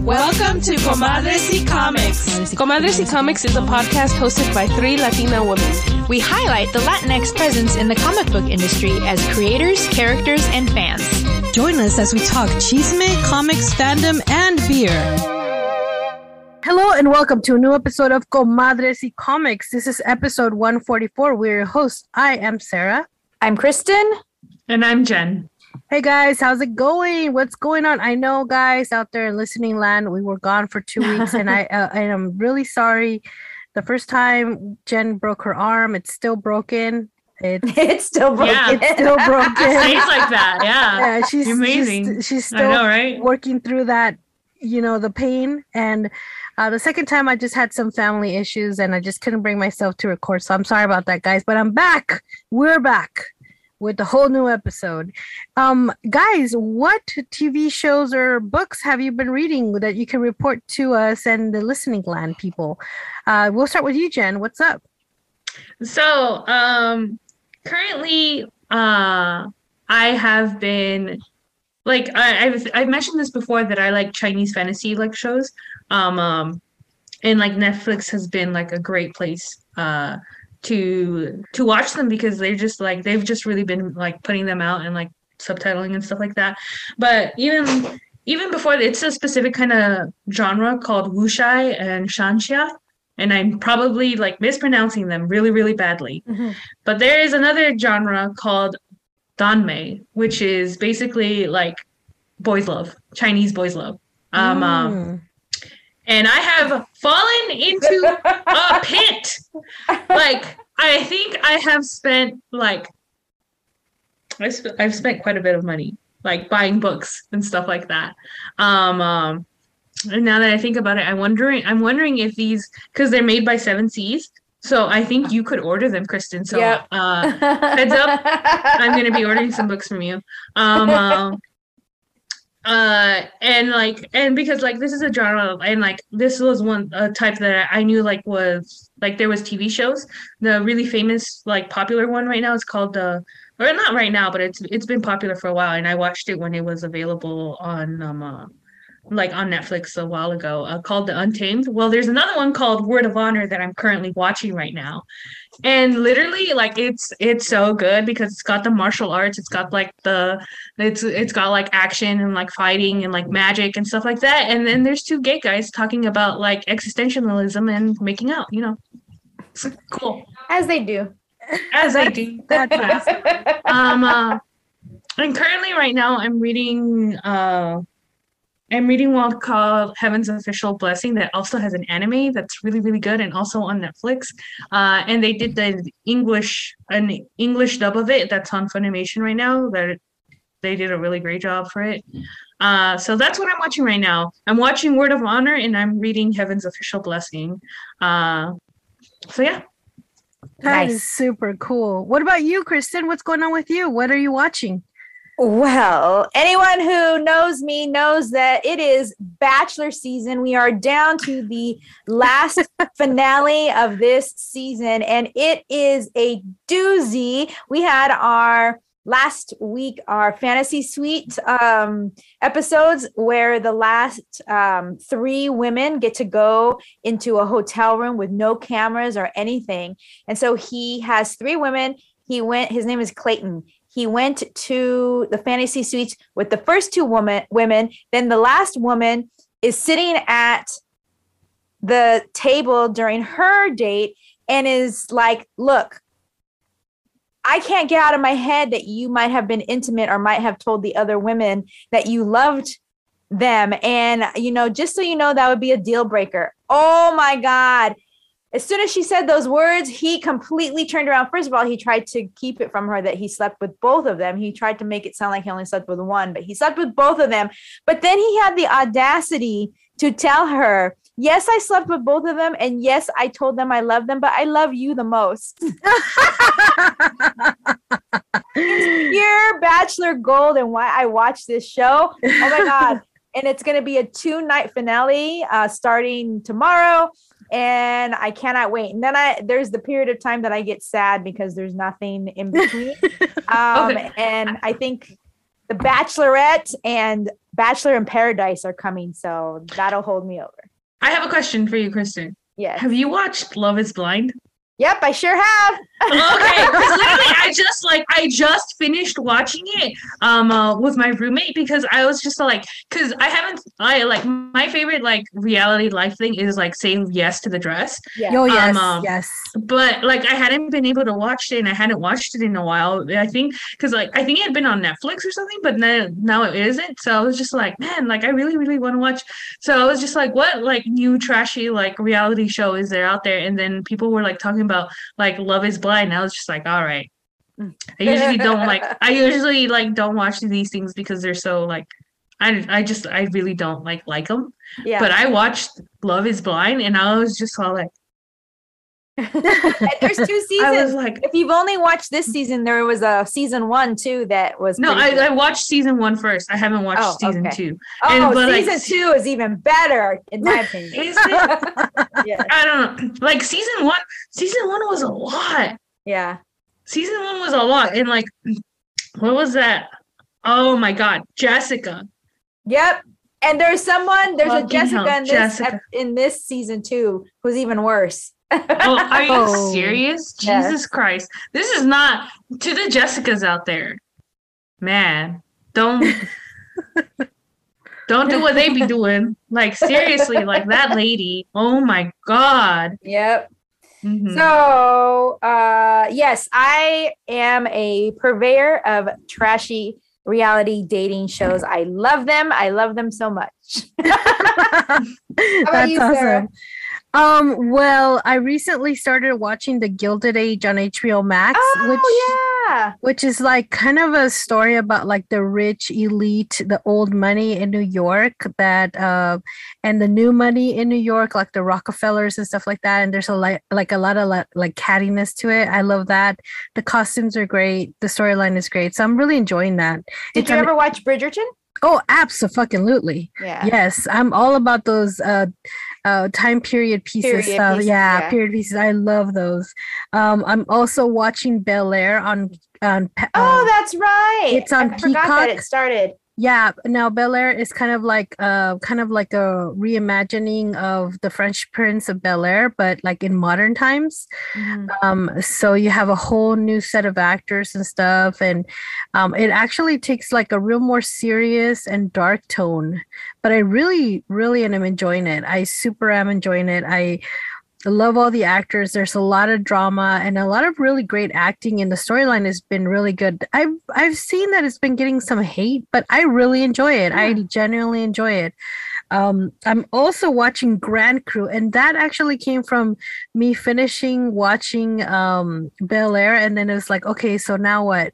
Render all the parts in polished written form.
Welcome to Comadres y Comics. Comadres y Comics is a podcast hosted by three Latina women. We highlight the Latinx presence in the comic book industry as creators, characters, and fans. Join us as we talk chisme, comics, fandom, and beer. Hello and welcome to a new episode of Comadres y Comics. This is episode 144. We're your hosts. I am Sarah. I'm Kristen. And I'm Jen. Hey guys, how's it going? What's going on? I know guys out there in listening land, we were gone for 2 weeks and I am really sorry. The first time Jen broke her arm, it's still broken. It's still broken. Yeah. It's still broken. It stays like that, yeah. Yeah, she's amazing. She's still working through that, you know, the pain. And the second time I just had some family issues and I just couldn't bring myself to record. So I'm sorry about that, guys, but I'm back. We're back with the whole new episode. Guys, what TV shows or books have you been reading that you can report to us and the listening land people? We'll start with you, Jen. What's up? So currently I have been like, I've mentioned this before that I like Chinese fantasy like shows, and like Netflix has been like a great place to watch them because they've just really been like putting them out and like subtitling and stuff like that. But even before, it's a specific kind of genre called wuxia and shanxia, and I'm probably like mispronouncing them really really badly. Mm-hmm. But there is another genre called Danmei, which is basically like boys love, Chinese boys love. And I have fallen into a pit. Like, I think I have spent like, I've spent quite a bit of money, like buying books and stuff like that. And now that I think about it, I'm wondering if these, because they're made by Seven Seas. So I think you could order them, Kristen. So yep. Heads up, I'm going to be ordering some books from you. And because like this is a genre, and like this was one type that I knew like was like there was TV shows. The really famous like popular one right now is called or not right now, but it's been popular for a while, and I watched it when it was available on like on Netflix a while ago, called The Untamed. Well, there's another one called Word of Honor that I'm currently watching right now. And literally like it's so good because it's got the martial arts. It's got like it's got like action and like fighting and like magic and stuff like that. And then there's two gay guys talking about like existentialism and making out, you know, it's cool. As they do. That's awesome. And currently right now I'm reading one called Heaven's Official Blessing that also has an anime that's really, really good and also on Netflix. And they did an English dub of it that's on Funimation right now. That they did a really great job for it. So that's what I'm watching right now. I'm watching Word of Honor and I'm reading Heaven's Official Blessing. So yeah. That is super cool. What about you, Kristen? What's going on with you? What are you watching? Well, anyone who knows me knows that it is Bachelor season. We are down to the last finale of this season, and it is a doozy. We had last week, our fantasy suite episodes where the last three women get to go into a hotel room with no cameras or anything. And so he has three women. His name is Clayton. He went to the fantasy suites with the first two women. Then the last woman is sitting at the table during her date and is like, look, I can't get out of my head that you might have been intimate or might have told the other women that you loved them. And, you know, just so you know, that would be a deal breaker. Oh, my God. As soon as she said those words, he completely turned around. First of all, he tried to keep it from her that he slept with both of them. He tried to make it sound like he only slept with one, but he slept with both of them. But then he had the audacity to tell her, yes, I slept with both of them. And yes, I told them I love them, but I love you the most. It's pure Bachelor gold and why I watch this show. Oh, my God. And it's going to be a 2-night finale starting tomorrow. And I cannot wait. And then there's the period of time that I get sad because there's nothing in between. Okay. And I think The Bachelorette and Bachelor in Paradise are coming, so that'll hold me over. I have a question for you, Kristen. Yes. Have you watched Love is Blind? Yep, I sure have. Okay, because literally I just finished watching it with my roommate because I was just like, because my favorite reality life thing is Say Yes to the Dress. Yeah. Oh, yes, yes. But I hadn't been able to watch it, and I hadn't watched it in a while. I think because I think it had been on Netflix or something, but now it isn't. So I was just like, man, I really, really want to watch. So I was just like, what new trashy reality show is there out there? And then people were talking about Love is Blind. I was just like, all right. I usually don't watch these things because they're so I really don't like them. Yeah. But I watched Love is Blind and I was just all like. There's two seasons. I was like, if you've only watched this season, there was a season 1 too that was. No, I watched season 1 first. I haven't watched season 2. Oh, but season 2 is even better in my opinion. Is it? Yeah. I don't know. Season one was a lot. Yeah. Season 1 was a lot. And what was that? Oh my God. Jessica. Yep. And there's a Jessica in this season 2 who's even worse. Oh, are you serious? Yes. Jesus Christ. This is not to the Jessicas out there. Man, don't do what they be doing. Seriously, that lady. Oh my God. Yep. Mm-hmm. So, yes, I am a purveyor of trashy reality dating shows. I love them. I love them so much. That's awesome. Well, I recently started watching The Gilded Age on HBO Max, which is kind of a story about the rich elite, the old money in New York and the new money in New York, the Rockefellers and stuff like that. And there's a lot of cattiness to it. I love that. The costumes are great. The storyline is great. So I'm really enjoying that. Did you ever watch Bridgerton? Oh, absolutely. Yeah. Yes. I'm all about those time period pieces. Period pieces. I love those. I'm also watching Bel Air on that's right. It's on Peacock. I forgot that it started. Yeah. Now Bel Air is kind of like a reimagining of the Fresh Prince of Bel Air, but in modern times. Mm-hmm. So you have a whole new set of actors and stuff. And it actually takes a real more serious and dark tone, but I really, really am enjoying it. I super am enjoying it. I love all the actors. There's a lot of drama and a lot of really great acting, and the storyline has been really good. I've seen that it's been getting some hate, but I really enjoy it. Yeah. I genuinely enjoy it. I'm also watching Grand Crew, and that actually came from me finishing watching Bel Air, and then it was okay, so now what?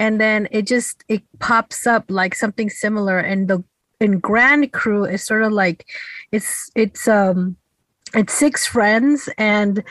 And then it pops up something similar, and in Grand Crew is sort of it's 6 friends, and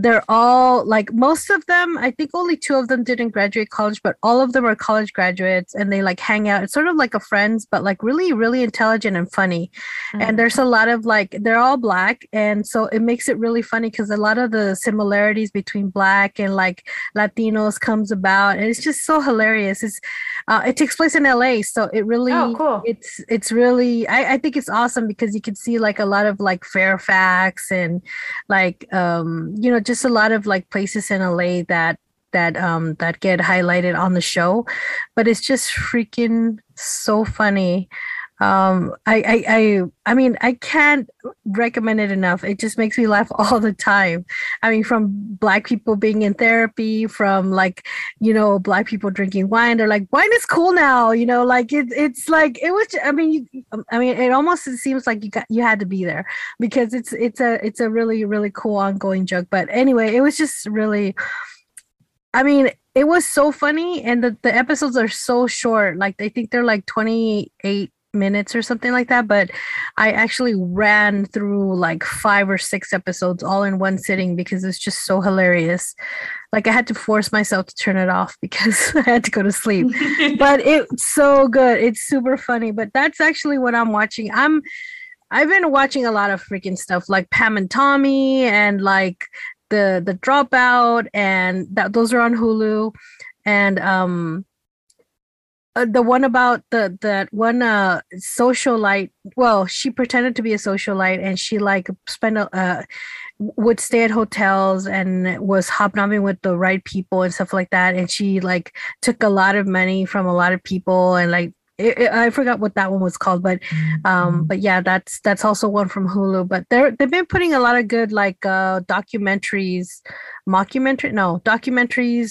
they're all most of them, I think only 2 of them didn't graduate college, but all of them are college graduates, and they hang out. It's sort of like a Friends, but really, really intelligent and funny. Mm-hmm. And there's a lot of they're all Black. And so it makes it really funny because a lot of the similarities between Black and Latinos comes about. And it's just so hilarious. It takes place in LA. So it really, cool. It's really, I think it's awesome because you can see a lot of Fairfax and just a lot of places in LA that get highlighted on the show, but it's just freaking so funny. I mean, I can't recommend it enough. It just makes me laugh all the time. I mean, from Black people being in therapy, from Black people drinking wine. They're like, wine is cool now. It almost seems like you had to be there because it's a really, really cool ongoing joke. But anyway, it was just really, it was so funny. And the episodes are so short. I think they're 28 minutes or something like that, but I actually ran through 5 or 6 episodes all in one sitting because it's just so hilarious. I had to force myself to turn it off because I had to go to sleep. But it's so good. It's super funny. But that's actually what I'm watching. I've been watching a lot of freaking stuff like Pam and Tommy and the Dropout, and those are on Hulu. And the one about that one socialite. Well, she pretended to be a socialite, and she like spent would stay at hotels and was hobnobbing with the right people and stuff like that. And she like took a lot of money from a lot of people, and like I forgot what that one was called, but yeah, that's also one from Hulu. But they've been putting a lot of good like documentaries,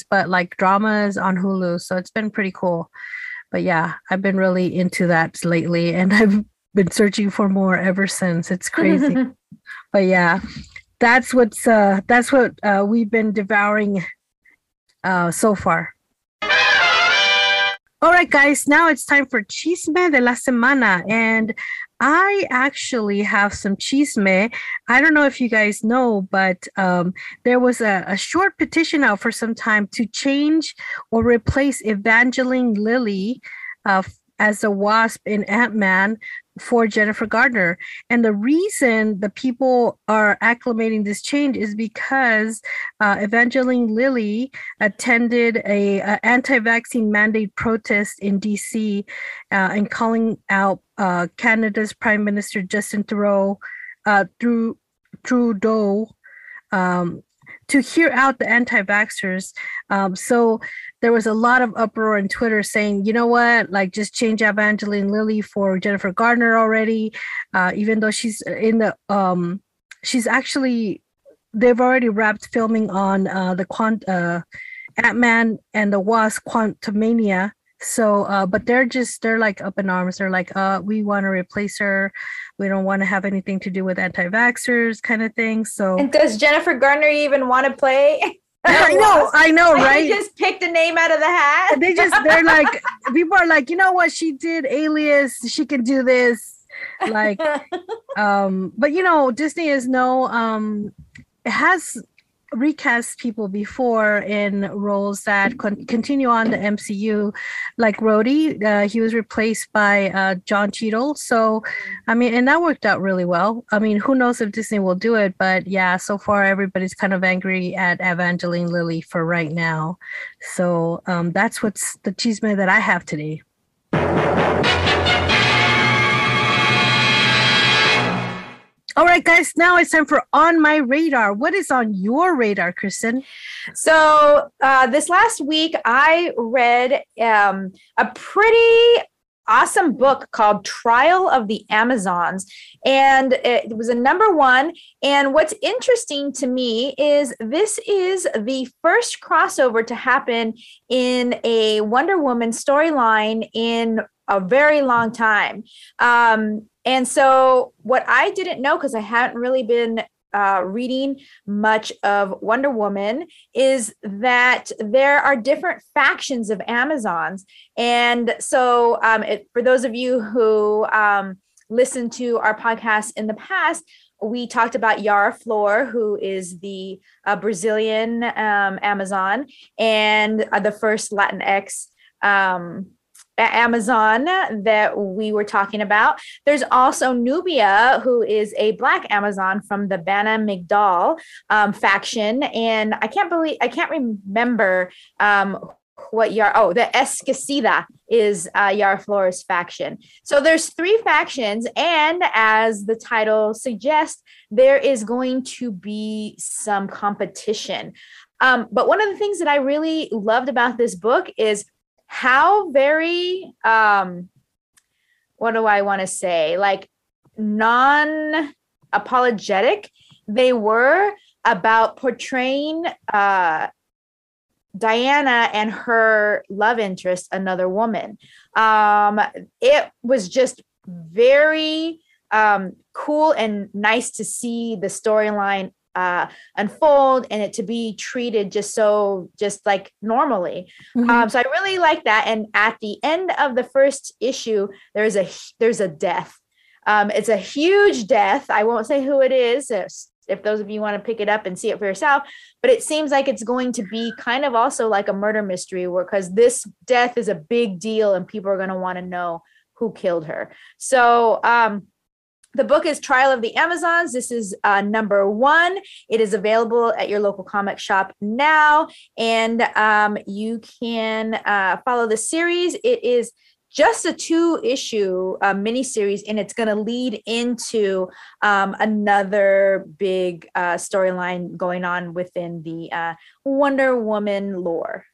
but like dramas on Hulu. So it's been pretty cool. But yeah, I've been really into that lately, and I've been searching for more ever since. It's crazy. But yeah, that's what we've been devouring so far. All right, guys, now it's time for Chisme de la Semana. And I actually have some chisme. I don't know if you guys know, but there was a short petition out for some time to change or replace Evangeline Lilly as a Wasp in Ant-Man for Jennifer Garner. And the reason the people are acclimating this change is because Evangeline Lilly attended a anti-vaccine mandate protest in DC and calling out Canada's Prime Minister Justin Trudeau to hear out the anti-vaxxers. So there was a lot of uproar on Twitter saying, you know what, like just change Evangeline Lilly for Jennifer Garner already, even though she's in the, they've already wrapped filming on the Ant-Man and the Wasp Quantumania. So, but they're like up in arms. They're like, we want to replace her. We don't want to have anything to do with anti-vaxxers kind of thing. So, and does Jennifer Garner even want to play? I know, right? They just picked a name out of the hat. They're like, people are like, you know what? She did Alias. She can do this. Like, but you know, Disney is it has recast people before in roles that continue on the MCU, like Rhodey. He was replaced by John Cheadle. So, I mean, and that worked out really well. I mean, who knows if Disney will do it, but yeah, so far everybody's kind of angry at Evangeline Lilly for right now. So that's what's the chisme that I have today. All right, guys, now it's time for On My Radar. What is on your radar, Kristen? So this last week, I read a pretty awesome book called Trial of the Amazons, and it was a #1. And what's interesting to me is this is the first crossover to happen in a Wonder Woman storyline in a very long time. And so what I didn't know, because I hadn't really been reading much of Wonder Woman, is that there are different factions of Amazons. And so for those of you who listened to our podcast in the past, we talked about Yara Flor, who is the Brazilian Amazon and the first Latinx Amazon that we were talking about. There's also Nubia, who is a Black Amazon from the Bana Migdal faction, and I can't remember what Yara. Oh, the Esquecida is Yara Flor's faction. So there's three factions, and as the title suggests, there is going to be some competition. But one of the things that I really loved about this book is how very, what do I want to say? Like non-apologetic they were about portraying Diana and her love interest, another woman. It was just very cool and nice to see the storyline unfold and it to be treated just like normally. Mm-hmm. So I really like that. And at the end of the first issue, there's a death. It's a huge death. I won't say who it is. If those of you want to pick it up and see it for yourself, but it seems like it's going to be kind of also like a murder mystery where, because this death is a big deal and people are going to want to know who killed her. So The book is Trial of the Amazons. This is number 1. It is available at your local comic shop now. And you can follow the series. It is just a 2-issue miniseries, and it's going to lead into another big storyline going on within the Wonder Woman lore.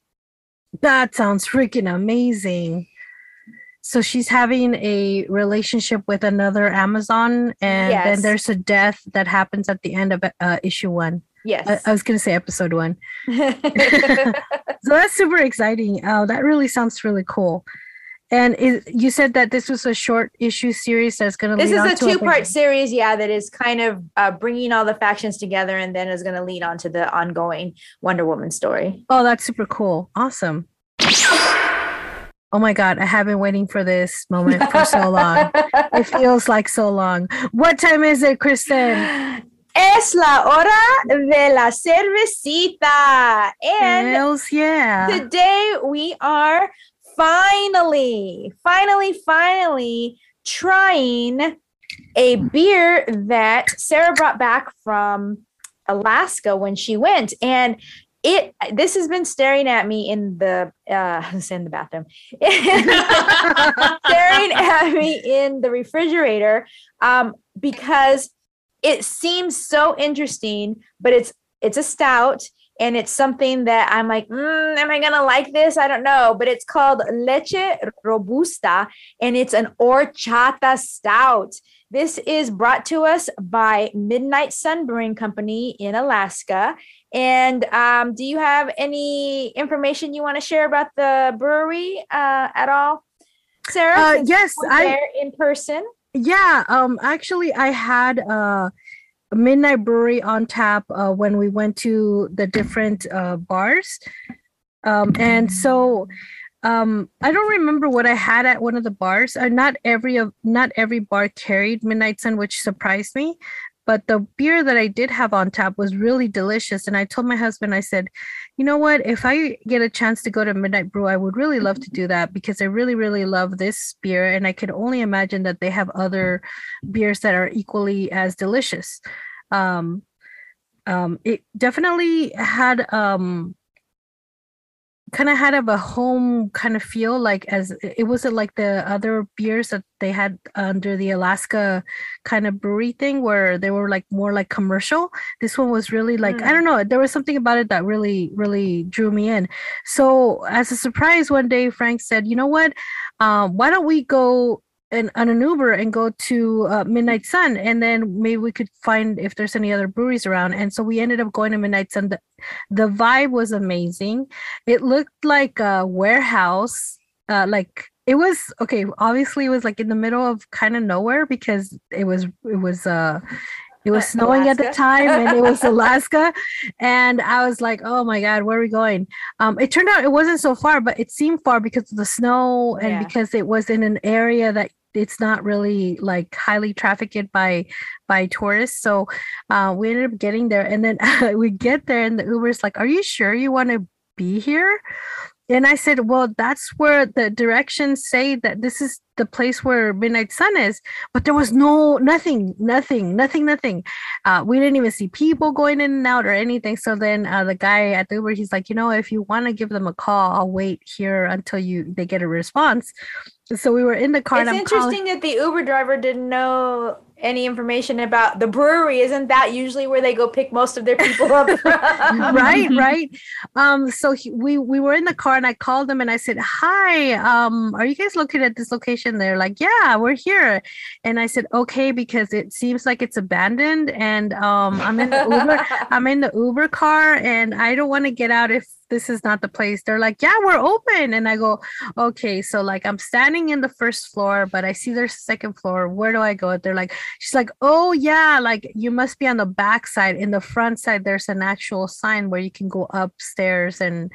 That sounds freaking amazing. So she's having a relationship with another Amazon, and then there's a death that happens at the end of issue 1. Yes. I was going to say episode 1. So that's super exciting. Oh, that really sounds really cool. And you said that this was a short issue series that's going to lead on to... This is a 2-part series, yeah, that is kind of bringing all the factions together and then is going to lead on to the ongoing Wonder Woman story. Oh, that's super cool. Awesome. Oh my God, I have been waiting for this moment for so long. It feels like so long. What time is it, Kristen? Es la hora de la cervecita. And hells yeah. Today we are finally trying a beer that Sarah brought back from Alaska when she went. And this has been staring at me in the bathroom, staring at me in the refrigerator, because it seems so interesting, but it's a stout, and it's something that I'm like, am I gonna like this? I don't know, but it's called Leche Robusta, and it's an horchata stout. This is brought to us by Midnight Sun Brewing Company in Alaska. And do you have any information you want to share about the brewery at all, Sarah? Yes, I there in person. Yeah, actually, I had Midnight Brewery on tap when we went to the different bars, and so I don't remember what I had at one of the bars. Not every bar carried Midnight Sun, which surprised me. But the beer that I did have on tap was really delicious. And I told my husband, I said, you know what? If I get a chance to go to Midnight Brew, I would really love to do that because I really, really love this beer. And I could only imagine that they have other beers that are equally as delicious. It definitely had kind of a home kind of feel, like as it wasn't like the other beers that they had under the Alaska kind of brewery thing where they were like more like commercial. This one was really like, I don't know, there was something about it that really, really drew me in. So as a surprise, one day Frank said, you know what, why don't we go on an Uber and go to Midnight Sun, and then maybe we could find if there's any other breweries around. And so we ended up going to Midnight Sun. The vibe was amazing. It looked like a warehouse. Obviously it was like in the middle of kind of nowhere because it was snowing Alaska at the time, and it was Alaska. And I was like, oh my God, where are we going? It turned out it wasn't so far, but it seemed far because of the snow and because it was in an area that it's not really like highly trafficked by tourists. So we ended up getting there, and then we get there and the Uber's like, are you sure you want to be here? And I said, well, that's where the directions say that this is the place where Midnight Sun is. But there was nothing. We didn't even see people going in and out or anything. So then the guy at the Uber, he's like, you know, if you want to give them a call, I'll wait here until they get a response. So we were in the car. It's interesting that the Uber driver didn't know any information about the brewery. Isn't that usually where they go pick most of their people up? Right. So we were in the car, and I called them and I said, hi, are you guys located at this location? They're like, yeah, we're here. And I said, okay, because it seems like it's abandoned. And I'm in the Uber car, and I don't want to get out if this is not the place. They're like, yeah, we're open. And I go, okay. So like, I'm standing in the first floor, but I see their second floor. Where do I go? They're like, she's like, oh yeah, like you must be on the back side. In the front side, there's an actual sign where you can go upstairs. And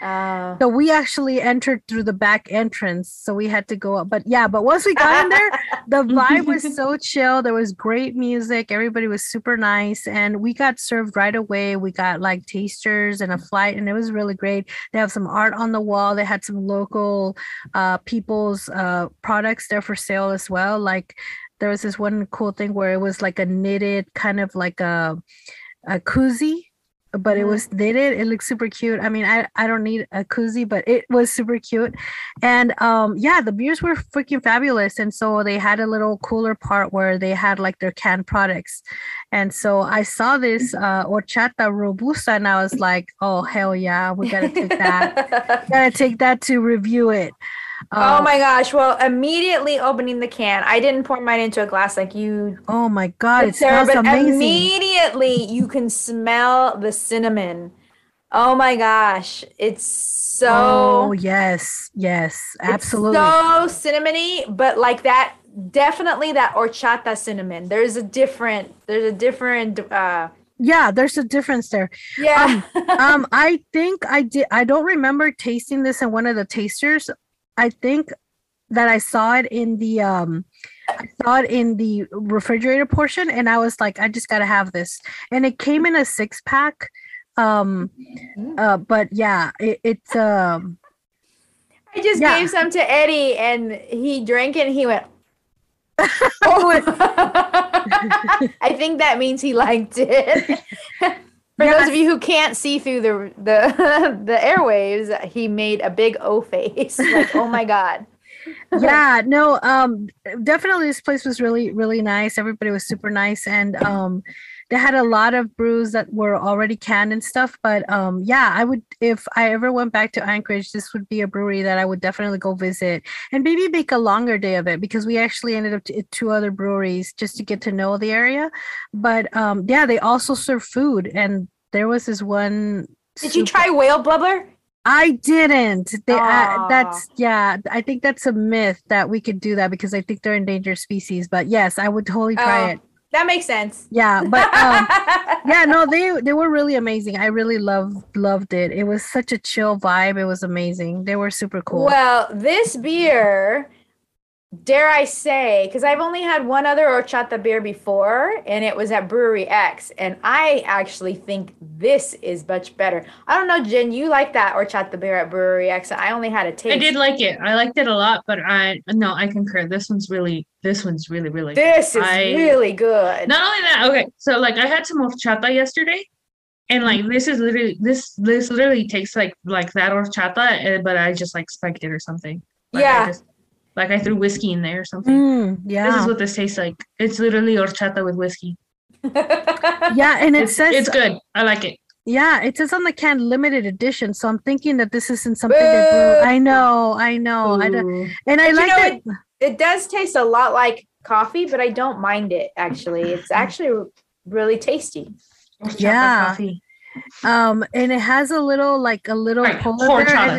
so we actually entered through the back entrance. So we had to go up, but once we got in there, the vibe was so chill. There was great music. Everybody was super nice. And we got served right away. We got like tasters and a flight, and it was really great. They have some art on the wall. They had some local people's products there for sale as well, like there was this one cool thing where it was like a knitted kind of like a koozie, but it was knitted. It looked super cute. I mean, I don't need a koozie, but it was super cute. And yeah, the beers were freaking fabulous. And so they had a little cooler part where they had like their canned products. And so I saw this horchata robusta, and I was like, oh, hell yeah, we got to take that. We got to take that to review it. Oh my gosh. Well, immediately opening the can, I didn't pour mine into a glass like you. Oh my God. It smells amazing. Immediately you can smell the cinnamon. Oh my gosh. It's so. Oh, yes. Yes. Absolutely. It's so cinnamony, but like that, definitely that horchata cinnamon. There's a different, yeah, there's a difference there. Yeah. I think I did. I don't remember tasting this in one of the tasters. I think that I saw it in the refrigerator portion, and I was like, I just gotta have this. And it came in a 6-pack. But yeah, it's I just gave some to Eddie, and he drank it and he went, oh. I think that means he liked it. For those of you who can't see through the airwaves, he made a big O face. Like, oh my God. Yeah, no, definitely this place was really, really nice. Everybody was super nice. And they had a lot of brews that were already canned and stuff. But yeah, I would, if I ever went back to Anchorage, this would be a brewery that I would definitely go visit and maybe make a longer day of it, because we actually ended up at 2 other breweries just to get to know the area. But yeah, they also serve food. And there was this one. Did you try whale blubber? I didn't. I think that's a myth that we could do that, because I think they're endangered species. But yes, I would totally try it. That makes sense. Yeah, but yeah, no, they were really amazing. I really loved it. It was such a chill vibe. It was amazing. They were super cool. Well, this beer, dare I say, because I've only had one other horchata beer before, and it was at Brewery X, and I actually think this is much better. I don't know, Jen, you like that horchata beer at Brewery X? I only had a taste. I did like it. I liked it a lot, but I concur. This one's really, really good. Really good. Not only that, okay, so like I had some horchata yesterday, and like this literally tastes like that horchata, but I just like spiked it or something. Like, yeah. I threw whiskey in there or something. Yeah. This is what this tastes like. It's literally horchata with whiskey. Yeah, and it says it's good. I like it. Yeah, it says on the can limited edition, so I'm thinking that this isn't something that brew. I know. Ooh. It does taste a lot like coffee, but I don't mind it, actually. It's actually really tasty. Yeah. And it has a little horchata.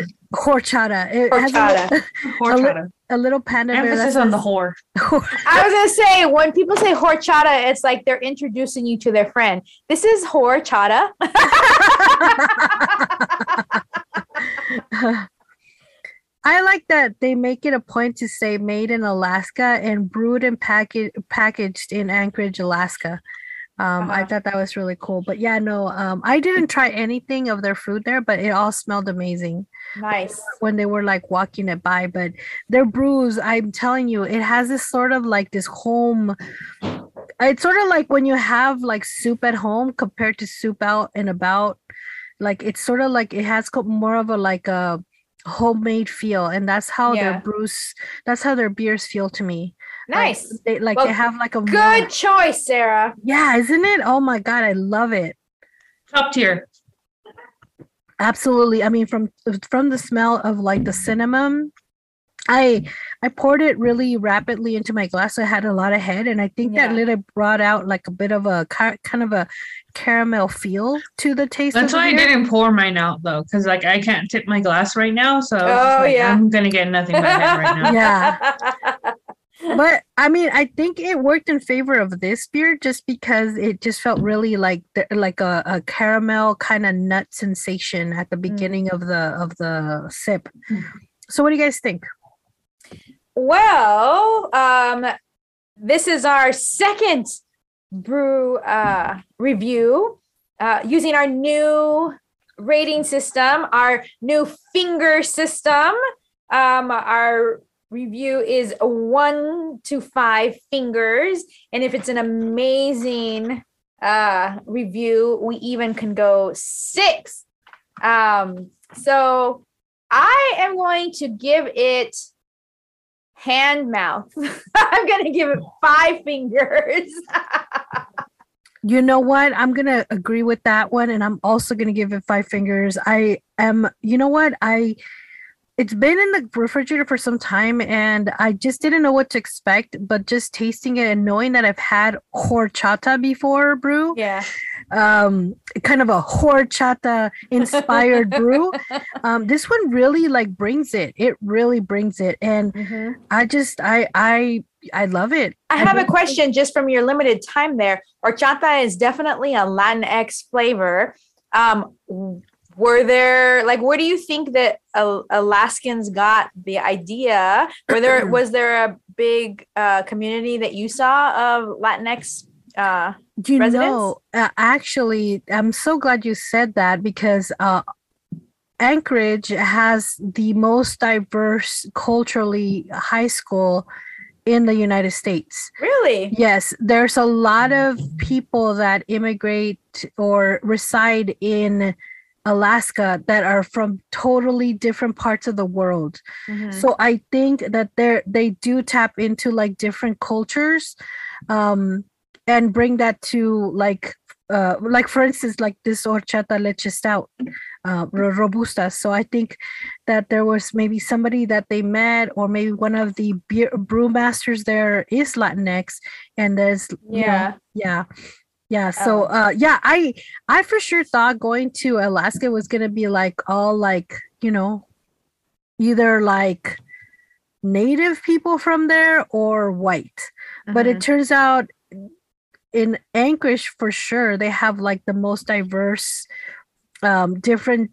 A little panda bear. Emphasis on the whore. I was going to say, when people say horchata, it's like they're introducing you to their friend. This is horchata. I like that they make it a point to say made in Alaska and brewed and packaged in Anchorage, Alaska. I thought that was really cool. But yeah, no, I didn't try anything of their food there, but it all smelled amazing. Nice. When they were like walking it by. But their brews, I'm telling you, it has this sort of like this home. It's sort of like when you have like soup at home compared to soup out and about. Like it's sort of like it has more of a like a homemade feel, and that's how their beers feel to me. Nice. They have like a good choice, Sarah. Yeah, isn't it? Oh my God, I love it. Top tier. Absolutely. I mean, from the smell of like the cinnamon, I poured it really rapidly into my glass, so I had a lot of head, and I think that little brought out like a bit of a kind of a caramel feel to the taste. That's why I didn't pour mine out though, because like I can't tip my glass right now, so I'm gonna get nothing back right now. Yeah. But I mean, I think it worked in favor of this beer just because it just felt really like a caramel kind of nut sensation at the beginning of the sip. So what do you guys think? Well, this is our second brew review using our new rating system, our new finger system, our review is 1 to 5 fingers. And if it's an amazing review, we even can go 6. So I am going to give it hand-mouth. I'm going to give it 5 fingers. You know what? I'm going to agree with that one. And I'm also going to give it 5 fingers. I am, you know what? It's been in the refrigerator for some time and I just didn't know what to expect, but just tasting it and knowing that I've had horchata before brew. Yeah. Kind of a horchata inspired brew. This one really like brings it. It really brings it. And mm-hmm. I love it. I have a question just from your limited time there. Horchata is definitely a Latinx flavor. Were there, like, where do you think that Alaskans got the idea? Was there a big community that you saw of Latinx residents? Actually, I'm so glad you said that because Anchorage has the most diverse culturally high school in the United States. Really? Yes. There's a lot of people that immigrate or reside in Alaska that are from totally different parts of the world. Mm-hmm. So I think that they do tap into like different cultures and bring that to like for instance, like this horchata leche stout, robusta. So I think that there was maybe somebody that they met, or maybe one of the brewmasters there is Latinx, and there's yeah. So I for sure thought going to Alaska was gonna be like all like, you know, either like native people from there or white, mm-hmm. but it turns out in Anchorage, for sure, they have like the most diverse, different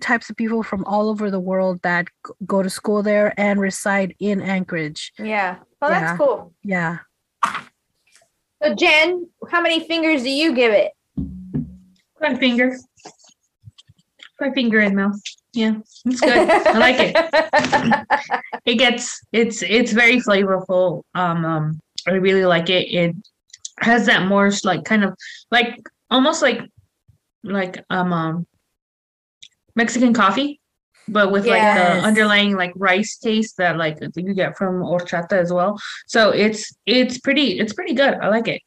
types of people from all over the world that go to school there and reside in Anchorage. Yeah. Well, that's cool. Yeah. So, Jen, how many fingers do you give it? 1 finger. 1 finger in mouth. Yeah, it's good. I like it. It's very flavorful. I really like it. It has that more like kind of like almost like Mexican coffee, but with like the underlying like rice taste that like you get from horchata as well. So it's pretty good. I like it.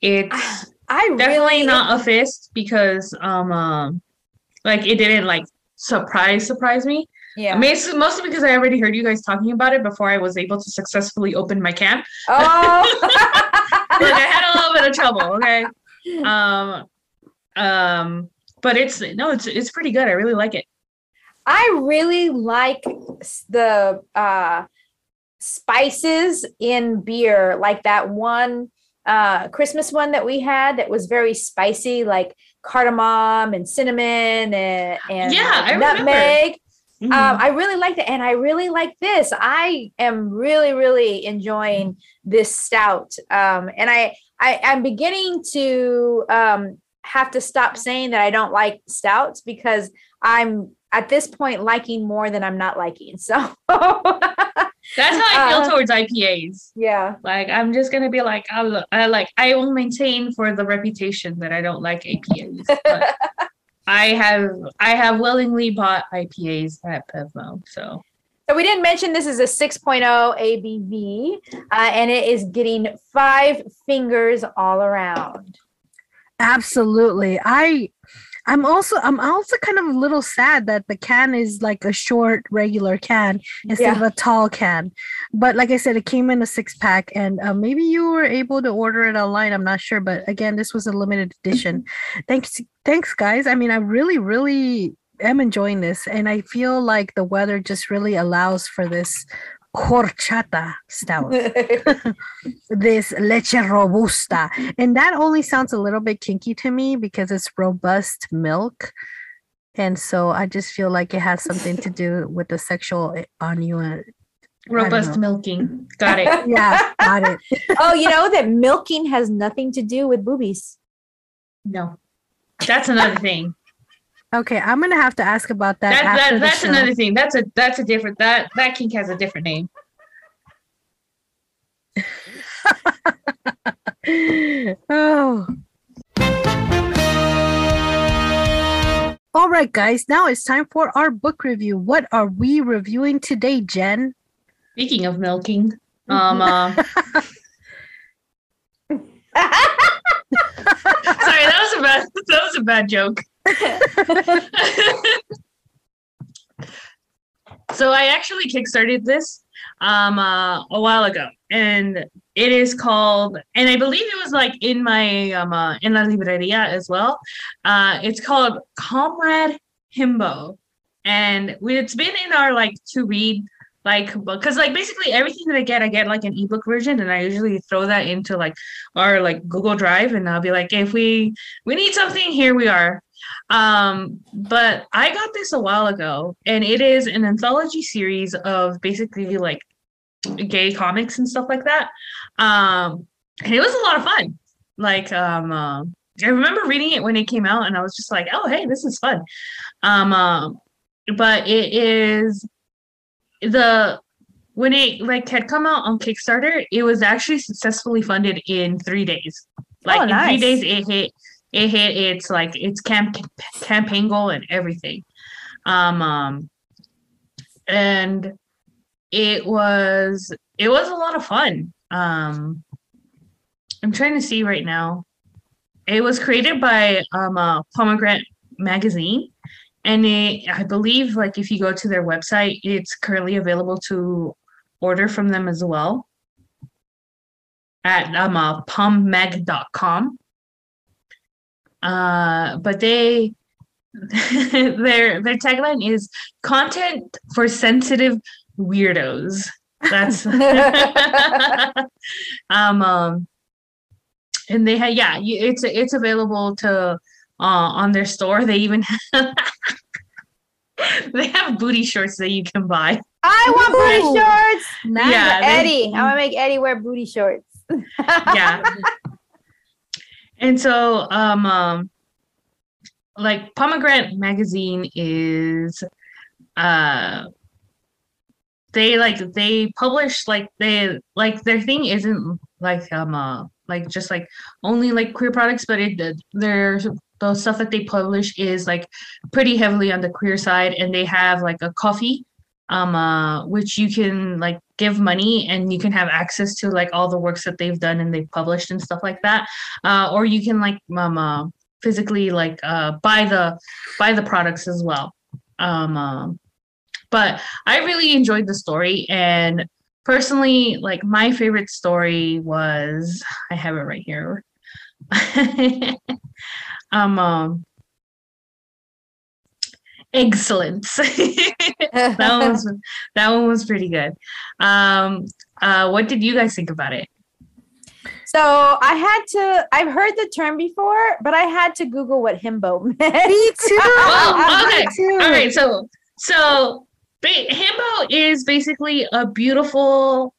It's definitely not a fist because like it didn't like surprise me. Yeah, I mean, it's mostly because I already heard you guys talking about it before I was able to successfully open my can. Oh, like I had a little bit of trouble. Okay, but it's pretty good. I really like it. I really like the spices in beer, like that one Christmas one that we had that was very spicy, like cardamom and cinnamon and nutmeg. Mm-hmm. I really like that. And I really like this. I am really, really enjoying this stout. And I'm beginning to have to stop saying that I don't like stouts because I'm at this point liking more than I'm not liking. So that's how I feel towards IPAs. Yeah. Like, I'm just going to be like, I will maintain for the reputation that I don't like IPAs. But I have willingly bought IPAs at Bevmo. So we didn't mention this is a 6.0 ABV, and it is getting 5 fingers all around. Absolutely. I'm also kind of a little sad that the can is like a short regular can instead of a tall can. But like I said, it came in a 6-pack, and maybe you were able to order it online. I'm not sure, but again, this was a limited edition. Thanks, guys. I mean, I really, really am enjoying this, and I feel like the weather just really allows for this horchata stout, this leche robusta, and that only sounds a little bit kinky to me because it's robust milk, and so I just feel like it has something to do with the sexual on you. Robust milking. Got it. Yeah, got it. Oh, you know that milking has nothing to do with boobies. No, that's another thing. Okay, I'm gonna have to ask about that. That's another thing. That's a different. That kink has a different name. Oh. All right, guys. Now it's time for our book review. What are we reviewing today, Jen? Speaking of milking, sorry, that was a bad joke. So I actually kickstarted this a while ago, and it is called, and I believe it was like in my in La Libreria as well. It's called Comrade Himbo, and it's been in our like to read like, because like basically everything that I get like an ebook version, and I usually throw that into like our like Google Drive, and I'll be like, if we need something, here we are. But I got this a while ago, and it is an anthology series of basically like gay comics and stuff like that. And it was a lot of fun. Like, I remember reading it when it came out, and I was just like, oh, hey, this is fun. But it is when it like had come out on Kickstarter, it was actually successfully funded in 3 days. Like, oh, nice. In 3 days it hit its like its campaign goal and everything. And it was a lot of fun. I'm trying to see right now. It was created by Pomegranate magazine, and I believe like if you go to their website, it's currently available to order from them as well at pommag.com. But their tagline is content for sensitive weirdos. That's and they had, yeah, it's available to on their store. They even they have booty shorts that you can buy. I want booty shorts. Nice. Yeah, Eddie. I want to make Eddie wear booty shorts. Yeah. And so, like Pomegranate magazine is, they publish like they like their thing isn't like just like only like queer products, but the stuff that they publish is like pretty heavily on the queer side, and they have like a coffee, which you can like give money, and you can have access to like all the works that they've done and they've published and stuff like that. Or you can like physically like buy the products as well. But I really enjoyed the story, and personally, like my favorite story was, I have it right here. Excellence. that one was pretty good. What did you guys think about it? So I've heard the term before, but I had to Google what himbo meant. Me too. Oh, okay. Me too. All right. So himbo is basically a beautiful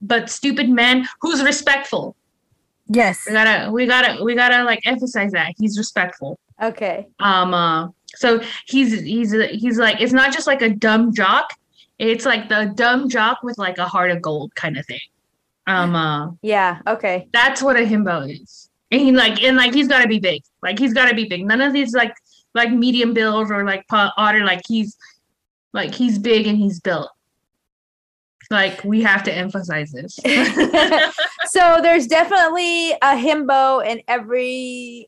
but stupid man who's respectful. Yes. We gotta like emphasize that he's respectful. Okay. So he's like, it's not just like a dumb jock. It's like the dumb jock with like a heart of gold kind of thing. Yeah. Okay. That's what a himbo is. And he he's gotta be big. Like he's gotta be big. None of these like medium build or like otter. Like he's big and he's built. Like we have to emphasize this. So there's definitely a himbo in every.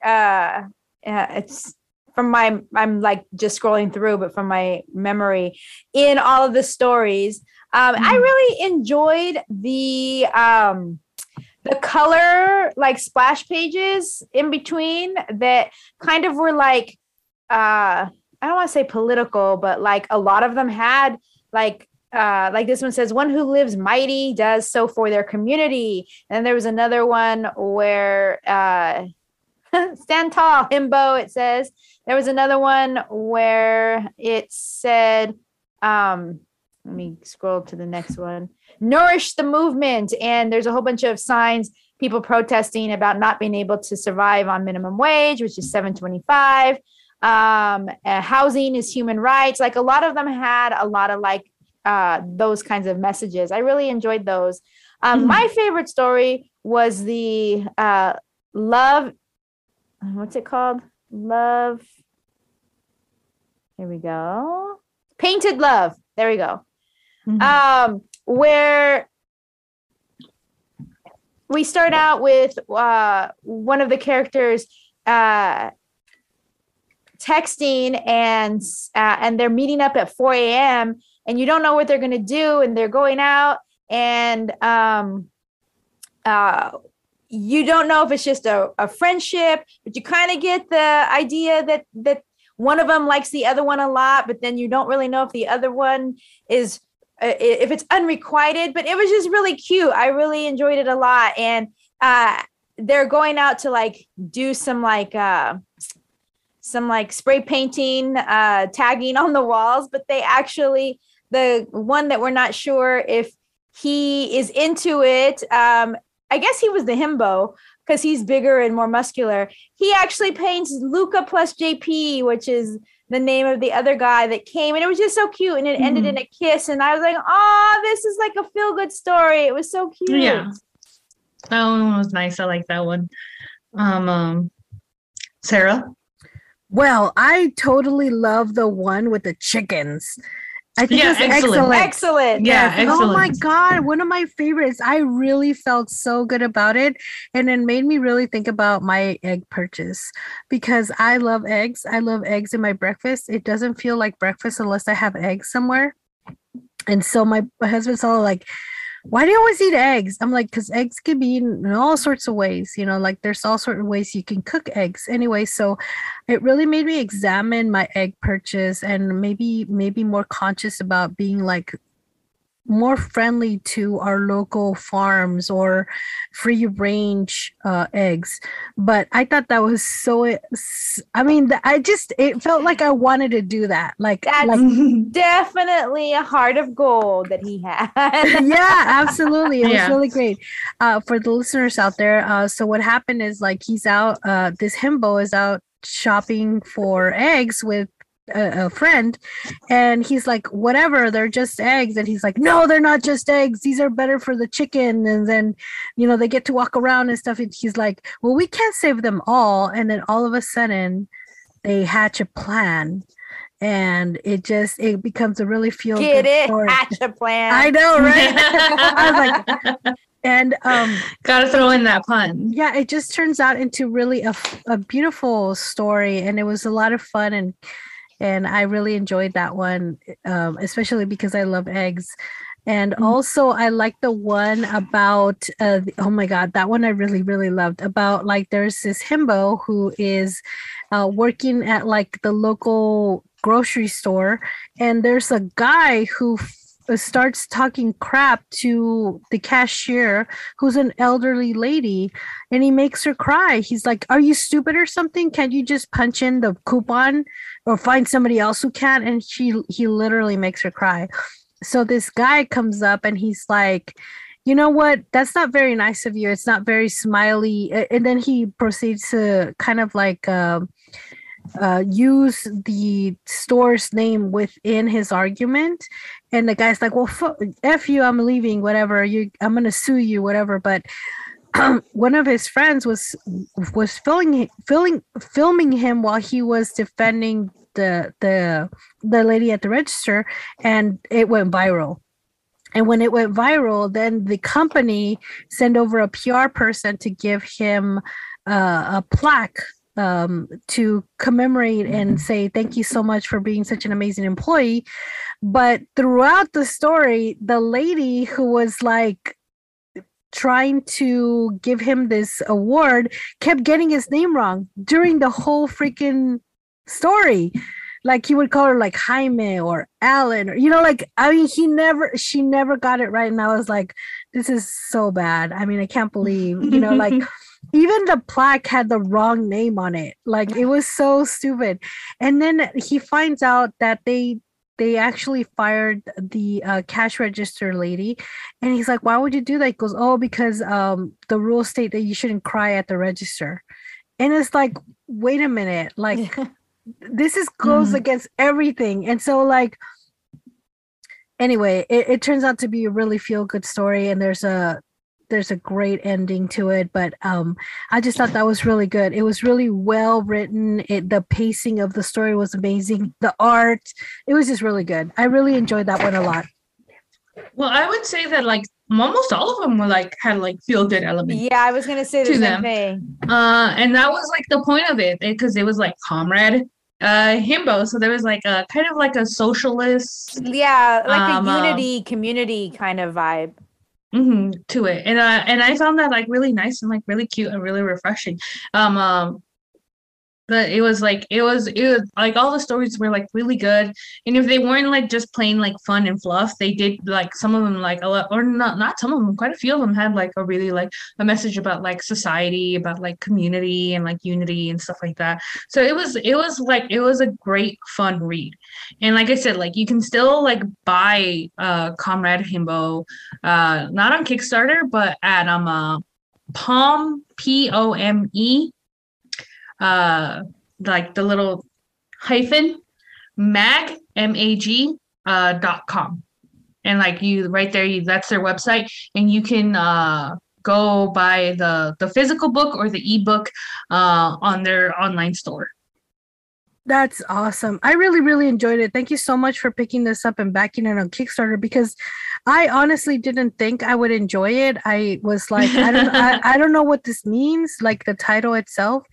It's. From my, I'm like just scrolling through, but from my memory in all of the stories, I really enjoyed the color, like splash pages in between that kind of were like, I don't want to say political, but like a lot of them had like this one says, one who lives mighty does so for their community. And there was another one where, stand tall, himbo, it says. There was another one where it said, let me scroll to the next one. Nourish the movement. And there's a whole bunch of signs, people protesting about not being able to survive on minimum wage, which is $7.25. Housing is human rights. Like a lot of them had a lot of like those kinds of messages. I really enjoyed those. My favorite story was the love. What's it called? Love. Here we go. Painted Love. There we go. Where we start out with one of the characters texting and they're meeting up at 4 a.m. and you don't know what they're going to do. And they're going out and you don't know if it's just a friendship, but you kind of get the idea that one of them likes the other one a lot, but then you don't really know if the other one is, if it's unrequited, but it was just really cute. I really enjoyed it a lot. And they're going out to like do some like spray painting, tagging on the walls, but they actually, the one that we're not sure if he is into it, I guess he was the himbo because he's bigger and more muscular. He actually paints Luca plus JP, which is the name of the other guy that came. And it was just so cute. And it ended in a kiss. And I was like, oh, this is like a feel-good story. It was so cute. Yeah. That one was nice. I like that one. Sarah? Well, I totally love the one with the chickens. I think it's excellent. Yeah, yes. Excellent. Oh my God, one of my favorites. I really felt so good about it. And it made me really think about my egg purchase because I love eggs. I love eggs in my breakfast. It doesn't feel like breakfast unless I have eggs somewhere. And so my husband's all like, why do you always eat eggs? I'm like, because eggs can be eaten in all sorts of ways. You know, like there's all sorts of ways you can cook eggs. Anyway, so it really made me examine my egg purchase and maybe more conscious about being like more friendly to our local farms or free range eggs. But I thought that was so, I mean, it felt like I wanted to do that. Like that's like, definitely a heart of gold that he had. Yeah, absolutely. It was really great. For the listeners out there, so what happened is like he's out, this himbo is out shopping for eggs with a friend, and he's like, whatever, they're just eggs. And he's like, no, they're not just eggs, these are better for the chicken. And then, you know, they get to walk around and stuff, and he's like, well, we can't save them all. And then all of a sudden they hatch a plan, and it becomes a really feel good story. Hatch a plan. I know, right? I was like, and gotta throw in that pun. Yeah, it just turns out into really a beautiful story, and it was a lot of fun. And I really enjoyed that one, especially because I love eggs. And also I like the one about, oh my God, that one I really, really loved about like there's this himbo who is working at like the local grocery store. And there's a guy who starts talking crap to the cashier, who's an elderly lady, and he makes her cry. He's like, are you stupid or something? Can't you just punch in the coupon or find somebody else who can? And he literally makes her cry. So this guy comes up and he's like, you know what? That's not very nice of you. It's not very smiley. And then he proceeds to kind of like use the store's name within his argument. And the guy's like, well, F you, I'm leaving, whatever, I'm going to sue you, whatever. But one of his friends was filming him while he was defending the lady at the register, and it went viral. And when it went viral, then the company sent over a PR person to give him a plaque to commemorate and say thank you so much for being such an amazing employee. But throughout the story, the lady who was like trying to give him this award kept getting his name wrong during the whole freaking story. Like he would call her like Jaime or Alan, or, you know, like, I mean, she never got it right. And I was like, this is so bad. I mean, I can't believe, you know, like even the plaque had the wrong name on it. Like it was so stupid. And then he finds out that they actually fired the cash register lady. And he's like, why would you do that? He goes, oh, because the rules state that you shouldn't cry at the register. And it's like, wait a minute, like this is goes against everything. And so like, anyway, it turns out to be a really feel-good story, and there's a great ending to it. But I just thought that was really good. It was really well written. The pacing of the story was amazing. The art, it was just really good. I really enjoyed that one a lot. Well, I would say that like almost all of them were like had like feel-good elements. Yeah, I was gonna say the same thing. And that was like the point of it, because it was like Comrade Himbo, so there was like a kind of like a socialist, a unity community kind of vibe to it, and I found that like really nice and like really cute and really refreshing. But it was like all the stories were like really good, and if they weren't like just plain like fun and fluff, they did like some of them like a lot, or not some of them, quite a few of them had like a really like a message about like society, about like community and like unity and stuff like that. So it was a great fun read, and like I said, like you can still like buy Comrade Himbo, not on Kickstarter, but at Pome POME. Like the little hyphen mag MAG .com, and like you right there, that's their website, and you can go buy the physical book or the ebook on their online store. That's awesome. I really, really enjoyed it. Thank you so much for picking this up and backing it on Kickstarter, because I honestly didn't think I would enjoy it. I was like, I don't know what this means, like the title itself.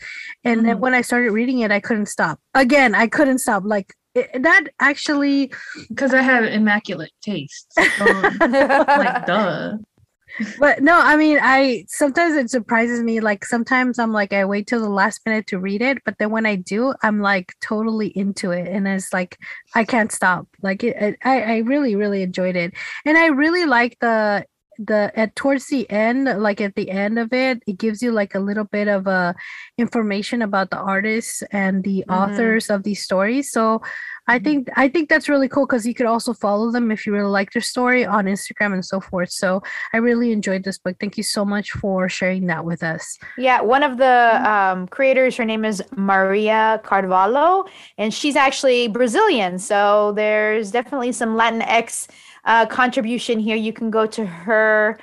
And then when I started reading it, I couldn't stop. Again, I couldn't stop. Like that actually... Because I have immaculate taste. So, like, duh. But no, I mean, I sometimes it surprises me. Like sometimes I'm like, I wait till the last minute to read it, but then when I do, I'm like totally into it, and it's like I can't stop. Like I really, really enjoyed it, and I really like the at towards the end, like at the end of it, it gives you like a little bit of information about the artists and the authors of these stories. So I think that's really cool, because you could also follow them if you really like their story on Instagram and so forth. So I really enjoyed this book. Thank you so much for sharing that with us. Yeah, one of the creators, her name is Maria Carvalho, and she's actually Brazilian. So there's definitely some Latinx contribution here. You can go to her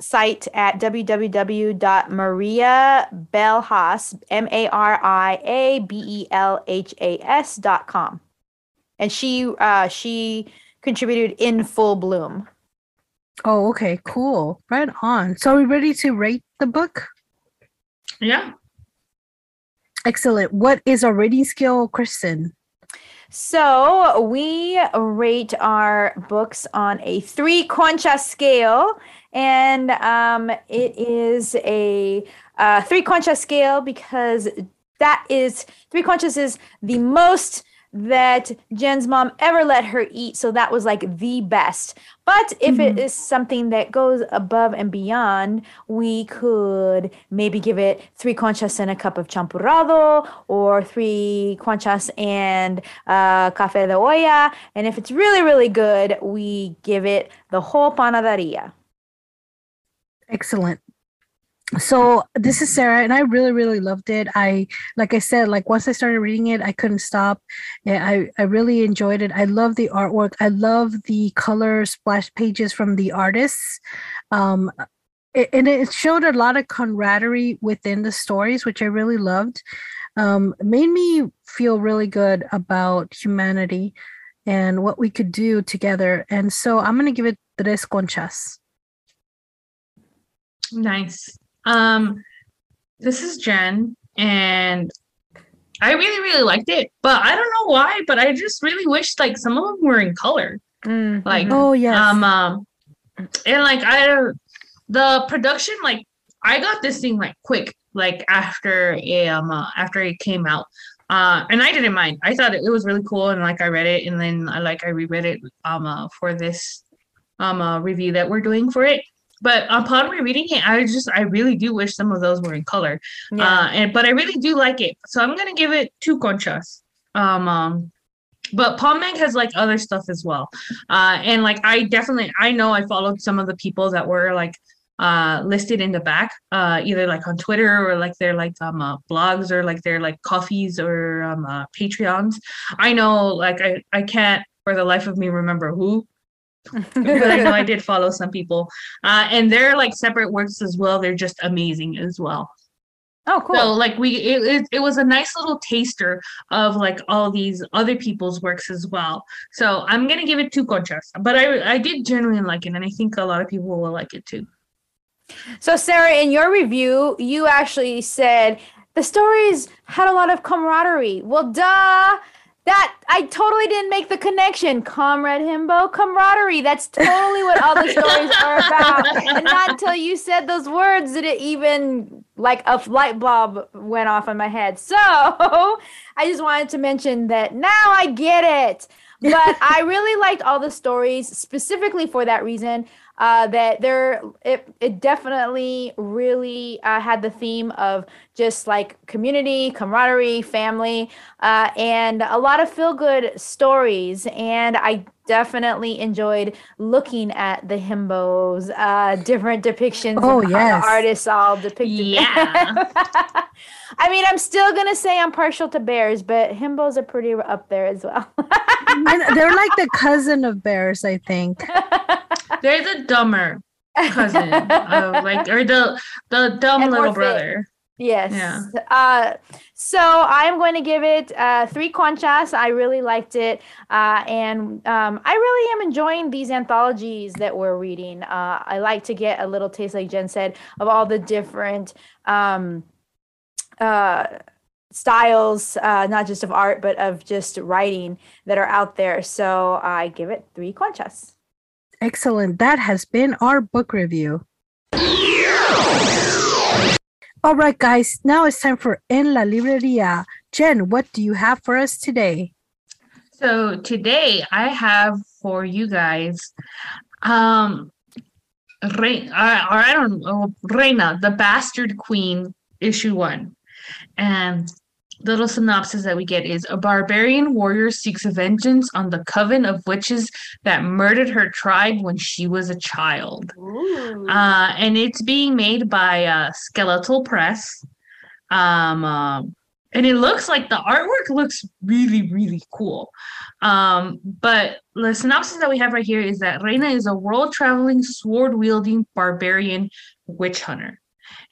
site at www.mariabelhas, MARIABELHAS.com, and she contributed In Full Bloom. Oh, okay, cool, right on. So, are we ready to rate the book? Yeah. Excellent. What is our rating scale, Kristen? So we rate our books on a 3 concha scale, and it is a 3 concha scale because that is 3 conchas is the most that Jen's mom ever let her eat. So that was like the best. But if it is something that goes above and beyond, we could maybe give it 3 conchas and a cup of champurrado, or 3 conchas and café de olla. And if it's really, really good, we give it the whole panaderia. Excellent. So this is Sarah, and I really, really loved it. Like I said, once I started reading it, I couldn't stop. I really enjoyed it. I love the artwork. I love the color splash pages from the artists. And it showed a lot of camaraderie within the stories, which I really loved. Made me feel really good about humanity and what we could do together. And so I'm going to give it 3 conchas. Nice. This is Jen, and I really, really liked it, but I don't know why, but I just really wish like some of them were in color. Like, oh yeah. And like the production, like I got this thing like quick, like after it came out. And I didn't mind. I thought it was really cool, and like I read it, and then I reread it for this review that we're doing for it. But upon rereading it, I really do wish some of those were in color. Yeah. But I really do like it. So I'm going to give it 2 conchas. But Pomeg has like other stuff as well. And like I know I followed some of the people that were like listed in the back, either like on Twitter or like they're like blogs or like they're like coffees or Patreons. I know, like I can't for the life of me remember who, but I know I did follow some people, and they're like separate works as well. They're just amazing as well. Oh, cool. So like it was a nice little taster of like all these other people's works as well. So I'm going to give it 2 conchas, but I did genuinely like it. And I think a lot of people will like it too. So Sarah, in your review, you actually said the stories had a lot of camaraderie. Well, duh, that I totally didn't make the connection. Comrade Himbo, camaraderie. That's totally what all the stories are about. And not until you said those words did it even... like a light bulb went off in my head. So I just wanted to mention that now I get it. But I really liked all the stories specifically for that reason, that it definitely really had the theme of just like community, camaraderie, family, and a lot of feel-good stories. And I definitely enjoyed looking at the Himbos, different depictions of how the artists all depicted. Yeah. I mean, I'm still going to say I'm partial to bears, but Himbos are pretty up there as well. They're like the cousin of bears, I think. They're the dumber cousin, or the dumb and little brother. Yes. Yeah. So I'm going to give it 3 conchas. I really liked it. And I really am enjoying these anthologies that we're reading. I like to get a little taste, like Jen said, of all the different styles, not just of art, but of just writing that are out there. So I give it 3 conchas. Excellent. That has been our book review. All right, guys, now it's time for En La Librería. Jen, what do you have for us today? So today I have for you guys Reyna, the Bastard Queen, issue 1. And the little synopsis that we get is: a barbarian warrior seeks vengeance on the coven of witches that murdered her tribe when she was a child. And it's being made by Skeletal Press. And it looks like the artwork looks really, really cool. But the synopsis that we have right here is that Reyna is a world-traveling, sword-wielding barbarian witch hunter.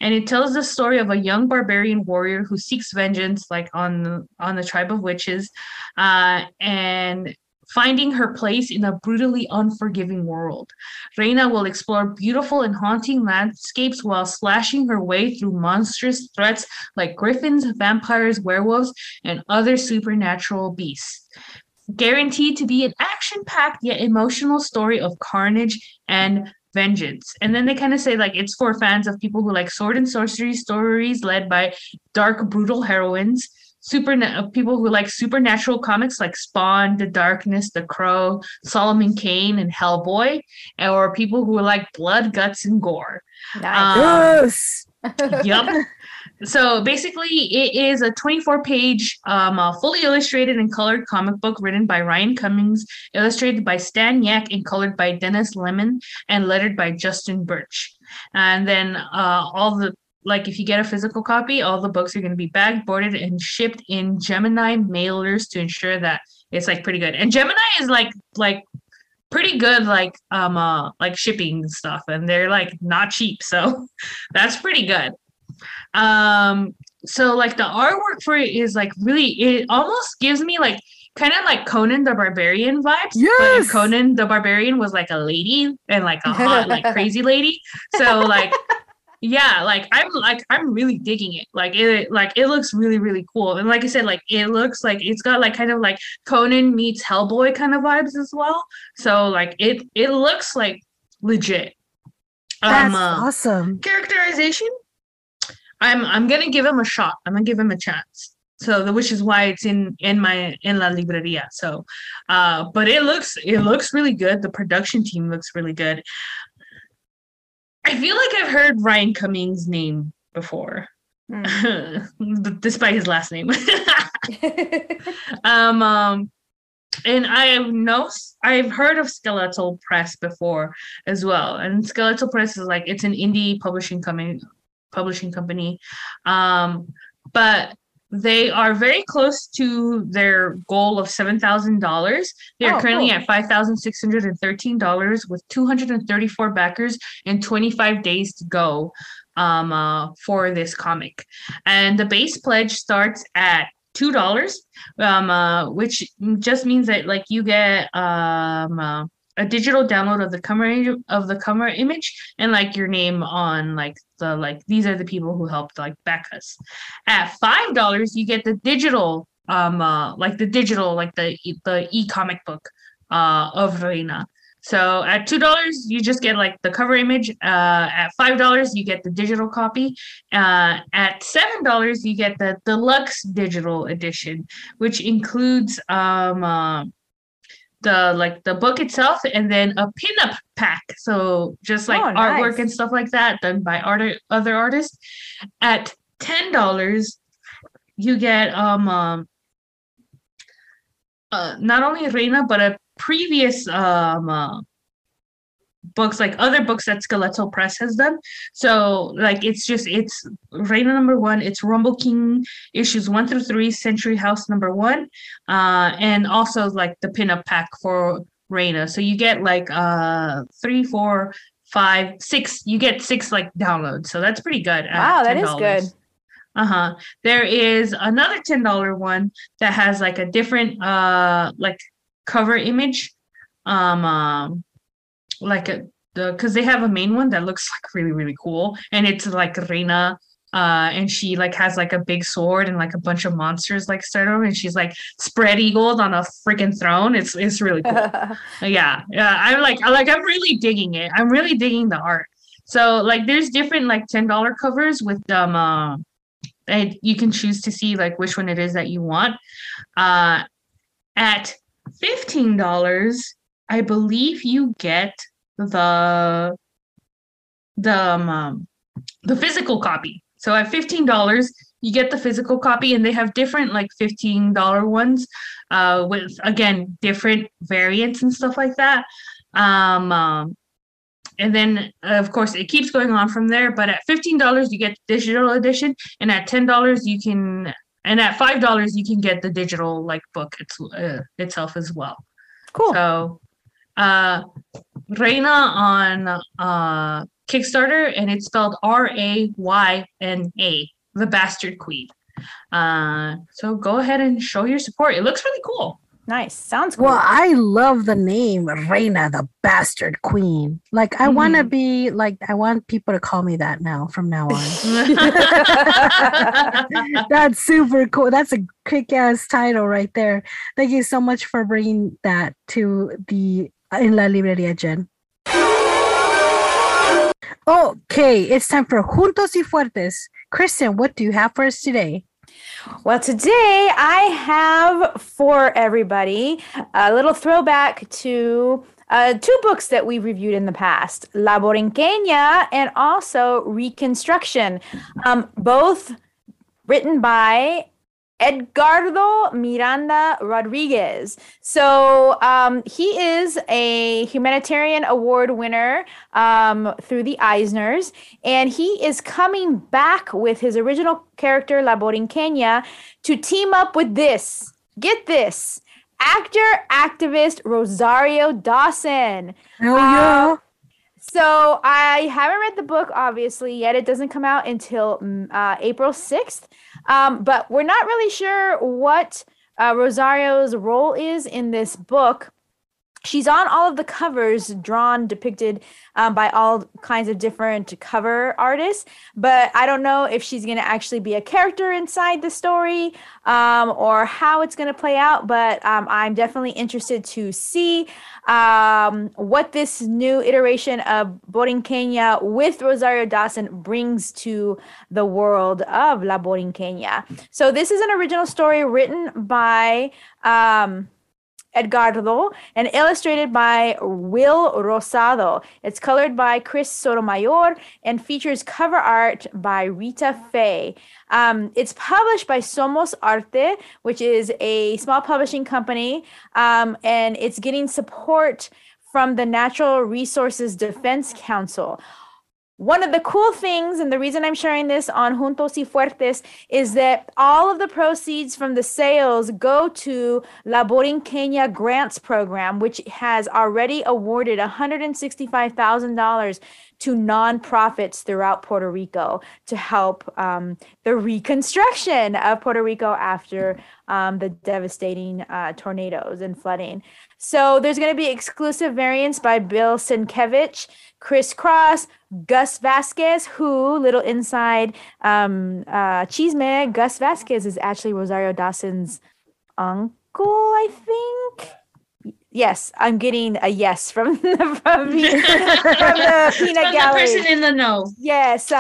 And it tells the story of a young barbarian warrior who seeks vengeance, like on the tribe of witches, and finding her place in a brutally unforgiving world. Reyna will explore beautiful and haunting landscapes while slashing her way through monstrous threats like griffins, vampires, werewolves, and other supernatural beasts. Guaranteed to be an action-packed yet emotional story of carnage and vengeance. And then they kind of say like it's for fans of people who like sword and sorcery stories led by dark, brutal heroines, people who like supernatural comics like Spawn, The Darkness, The Crow, Solomon Kane, and Hellboy, or people who like blood, guts, and gore. Nice. Yep. So basically, it is a 24-page, fully illustrated and colored comic book written by Ryan Cummings, illustrated by Stan Yak, and colored by Dennis Lemon, and lettered by Justin Birch. And then if you get a physical copy, all the books are going to be bagged, boarded, and shipped in Gemini mailers to ensure that it's like pretty good. And Gemini is like pretty good, like shipping and stuff, and they're like not cheap, so that's pretty good. So like the artwork for it is like really, it almost gives me like kind of like Conan the Barbarian vibes. Yes! But if Conan the Barbarian was like a lady and like a hot like crazy lady. So like yeah, I'm really digging it. It looks really, really cool. And like I said, like it looks like it's got like kind of like Conan meets Hellboy kind of vibes as well. So like it looks like legit. That's awesome. Characterization, I'm gonna give him a shot. I'm gonna give him a chance. So which is why it's in La Librería. So, but it looks really good. The production team looks really good. I feel like I've heard Ryan Cummings' name before, despite his last name. And I've heard of Skeletal Press before as well. And Skeletal Press is like, it's an indie publishing company. But they are very close to their goal of $7,000. They are currently at $5,613 with 234 backers and 25 days to go for this comic. And the base pledge starts at $2, which just means that like you get a digital download of the cover image and like your name on these are the people who helped like back us. At $5, you get the digital the e-comic book of Reyna. So at $2, you just get like the cover image. At $5, you get the digital copy. At $7, you get the deluxe digital edition, which includes the book itself and then a pinup pack. So just like artwork and stuff like that done by other artists. At $10, you get not only Reyna but a previous books, like other books that Skeletal Press has done. So like it's Reyna #1, it's Rumble King issues 1-3, Century House #1, and also like the pinup pack for Reyna. So you get like 3, 4, 5, 6. You get 6 like downloads. So that's pretty good. Wow, that is good. There is another $10 one that has like a different cover image, because they have a main one that looks like really really cool, and it's like Reyna, and she like has like a big sword and like a bunch of monsters like start over, and she's like spread eagled on a freaking throne. It's really cool. Yeah. I'm really digging it. I'm really digging the art. So like there's different like $10 covers with and you can choose to see like which one it is that you want. At $15, I believe you get the physical copy. So at $15, you get the physical copy, and they have different like $15 ones with again different variants and stuff like that. And then, of course, it keeps going on from there. But at $15, you get the digital edition, and at $10, you can. And at $5, you can get the digital like book itself as well. Cool. So, Reyna on Kickstarter, and it's spelled Rayna, the Bastard Queen. So go ahead and show your support. It looks really cool. Nice. Sounds cool. Well, I love the name Reyna, the Bastard Queen. Like, I want to be like, I want people to call me that now from now on. That's super cool. That's a kick-ass title right there. Thank you so much for bringing that to the En La Librería, Jen. Okay, it's time for Juntos y Fuertes. Kristen, what do you have for us today? Well, today I have for everybody a little throwback to two books that we reviewed in the past, La Borinqueña and also Reconstruction, both written by Edgardo Miranda Rodriguez. So he is a humanitarian award winner through the Eisners, and he is coming back with his original character, La Borinqueña, to team up with this. Get this. Actor, activist Rosario Dawson. Oh, yeah. So I haven't read the book, obviously, yet. It doesn't come out until April 6th. But we're not really sure what Rosario's role is in this book. She's on all of the covers depicted by all kinds of different cover artists. But I don't know if she's going to actually be a character inside the story or how it's going to play out. But I'm definitely interested to see what this new iteration of Borinqueña with Rosario Dawson brings to the world of La Borinqueña. So this is an original story written by Edgardo, and illustrated by Will Rosado. It's colored by Chris Sotomayor and features cover art by Rita Fay. It's published by Somos Arte, which is a small publishing company, and it's getting support from the Natural Resources Defense Council. One of the cool things, and the reason I'm sharing this on Juntos y Fuertes, is that all of the proceeds from the sales go to La Borinqueña Grants Program, which has already awarded $165,000 to nonprofits throughout Puerto Rico to help the reconstruction of Puerto Rico after the devastating tornadoes and flooding. So there's going to be exclusive variants by Bill Sienkiewicz, Chris Cross, Gus Vasquez, who, little inside chisme, Gus Vasquez is actually Rosario Dawson's uncle, I think. Yes, I'm getting a yes from the peanut gallery. The person in the know. Yes,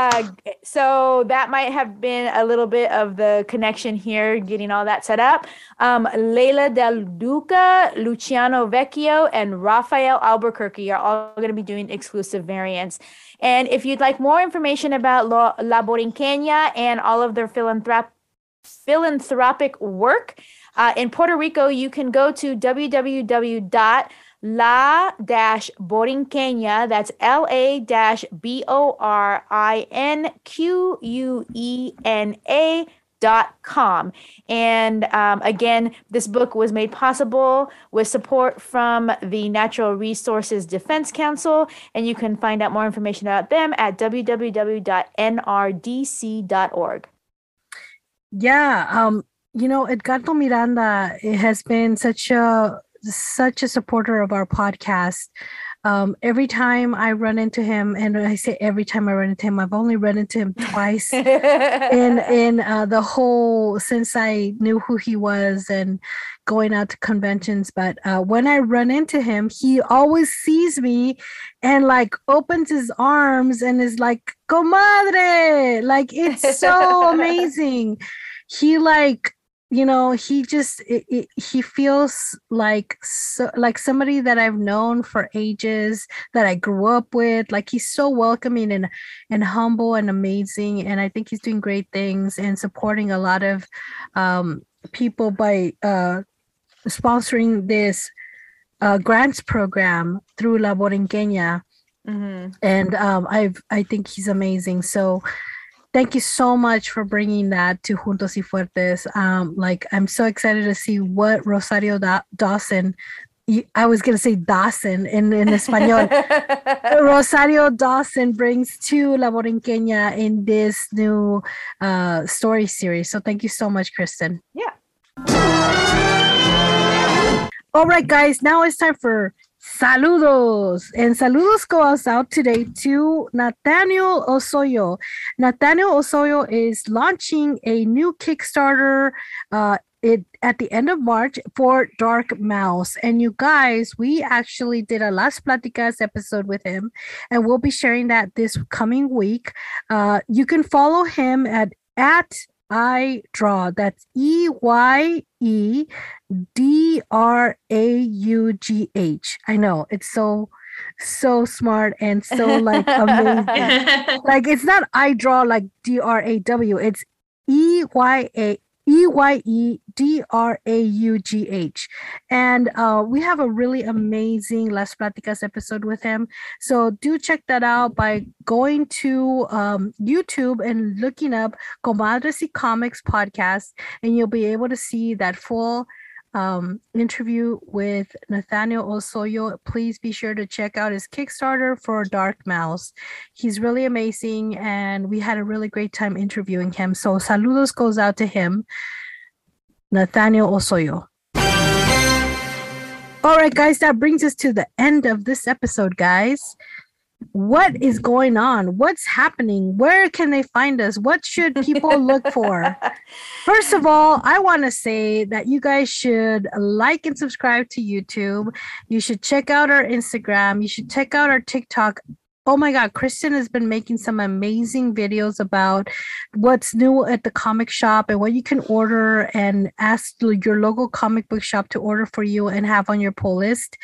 so that might have been a little bit of the connection here, getting all that set up. Leila Del Duca, Luciano Vecchio, and Rafael Albuquerque are all going to be doing exclusive variants. And if you'd like more information about La Borinqueña and all of their philanthropic work, in Puerto Rico, you can go to www.la-borinqueña, that's LA-BORINQUENA.com. And again, this book was made possible with support from the Natural Resources Defense Council, and you can find out more information about them at www.nrdc.org. Yeah, Edgardo Miranda has been such a supporter of our podcast. Every time I run into him, and I say every time I run into him, I've only run into him twice in the whole, since I knew who he was and going out to conventions. But when I run into him, he always sees me and like opens his arms and is like, comadre, like it's so amazing. He like, he just, he feels like somebody that I've known for ages, that I grew up with. Like he's so welcoming and humble and amazing. And I think he's doing great things and supporting a lot of people by sponsoring this grants program through La Borinqueña. Mm-hmm. And I think he's amazing. So thank you so much for bringing that to Juntos y Fuertes. I'm so excited to see what Rosario Dawson, I was going to say Dawson in Espanol, Rosario Dawson brings to La Borinqueña in this new story series. So thank you so much, Kristen. Yeah. All right, guys, now it's time for saludos, and saludos goes out today to Nathaniel Osoyo. Nathaniel Osoyo is launching a new Kickstarter at the end of March for Dark Mouse. And you guys, we actually did a Las Platicas episode with him, and we'll be sharing that this coming week. You can follow him at I Draw. That's EYEDRAUGH. I know, it's so smart and so like amazing. Like it's not I Draw like DRAW. It's EYEDRAUGH. And we have a really amazing Las Platicas episode with him. So do check that out by going to YouTube and looking up Comadres y Comics podcast, and you'll be able to see that full interview with Nathaniel Osoyo. Please be sure to check out his Kickstarter for Dark Mouse. He's really amazing, and we had a really great time interviewing him. So saludos goes out to him, Nathaniel Osoyo. All right, guys, that brings us to the end of this episode, guys. What is going on? What's happening? Where can they find us? What should people look for? First of all, I want to say that you guys should like and subscribe to YouTube. You should check out our Instagram. You should check out our TikTok. Oh my God, Kristen has been making some amazing videos about what's new at the comic shop and what you can order, and ask your local comic book shop to order for you and have on your pull list.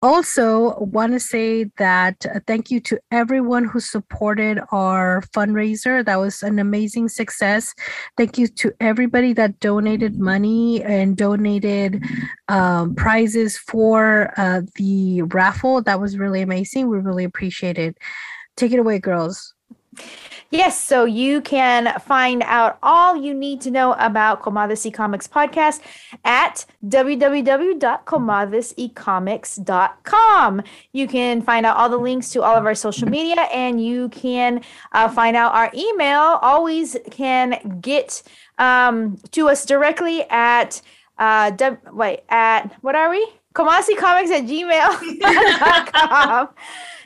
Also, want to say that thank you to everyone who supported our fundraiser. That was an amazing success. Thank you to everybody that donated money and donated prizes for the raffle. That was really amazing. We really appreciate it. Take it away, girls. Yes, so you can find out all you need to know about Comadres y Comics podcast at www.comadresycomics.com. You can find out all the links to all of our social media, and you can find out our email. Always can get to us directly at what are we? comadresycomics@gmail.com.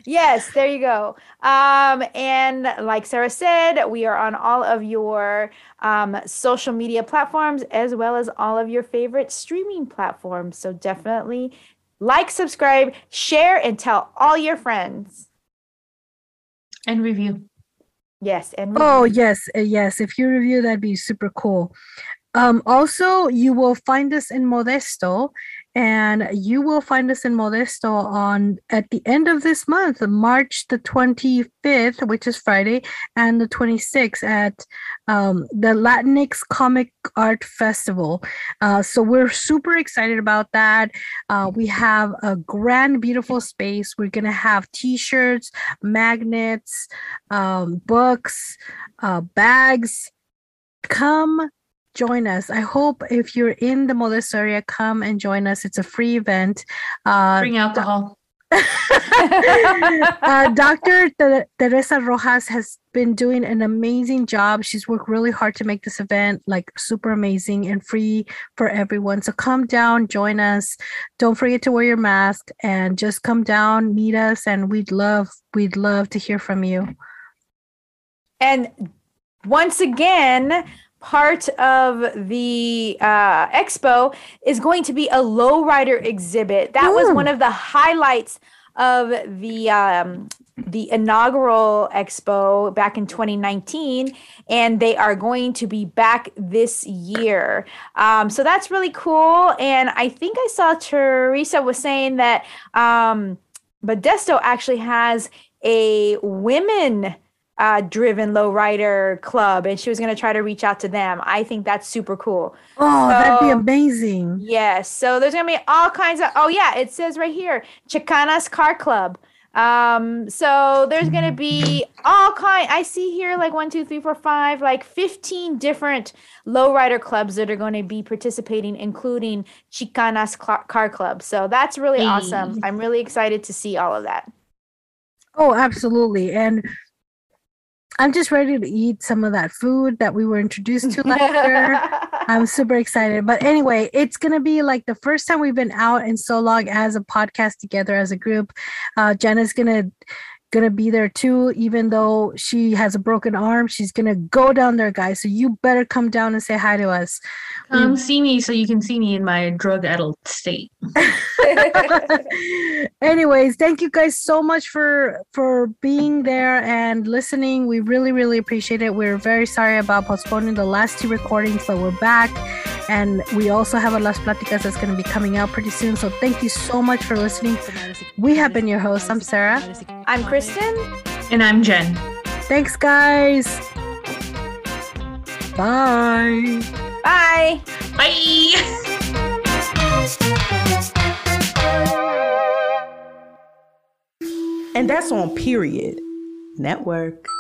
Yes, there you go. And like Sarah said, we are on all of your social media platforms, as well as all of your favorite streaming platforms. So definitely like, subscribe, share, and tell all your friends. And review. Yes. And review. Oh, yes. Yes. If you review, that'd be super cool. Also, you will find us in Modesto. And you will find us in Modesto at the end of this month, March the 25th, which is Friday, and the 26th at the Latinx Comic Art Festival. So we're super excited about that. We have a grand, beautiful space. We're going to have T-shirts, magnets, books, bags. Come join us. I hope if you're in the Modesto area, come and join us. It's a free event. Bring alcohol. Dr. Teresa Rojas has been doing an amazing job. She's worked really hard to make this event like super amazing and free for everyone. So come down, join us. Don't forget to wear your mask and just come down, meet us, and we'd love to hear from you. And once again, part of the expo is going to be a lowrider exhibit. That was one of the highlights of the inaugural expo back in 2019, and they are going to be back this year. So that's really cool. And I think I saw Teresa was saying that Modesto actually has a women driven lowrider club, and she was going to try to reach out to them. I think that's super cool. Oh, so, that'd be amazing. Yes. So there's going to be all kinds of, it says right here, Chicana's Car Club. So there's going to be all kind. I see here like 1, 2, 3, 4, 5, like 15 different lowrider clubs that are going to be participating, including Chicana's Car Club. So that's really awesome. I'm really excited to see all of that. Oh, absolutely. And I'm just ready to eat some of that food that we were introduced to last year. I'm super excited. But anyway, it's going to be like the first time we've been out in so long as a podcast together as a group. Jenna's going to be there too, even though she has a broken arm. She's going to go down there, guys. So you better come down and say hi to us. Come see me so you can see me in my drug-addled state. Anyways, thank you guys so much for being there and listening. We really, really appreciate it. We're very sorry about postponing the last 2 recordings, but we're back. And we also have a Las Platicas that's going to be coming out pretty soon. So thank you so much for listening. We have been your hosts. I'm Sarah. I'm Kristen. And I'm Jen. Thanks, guys. Bye. Bye. Bye. And that's on Period Network.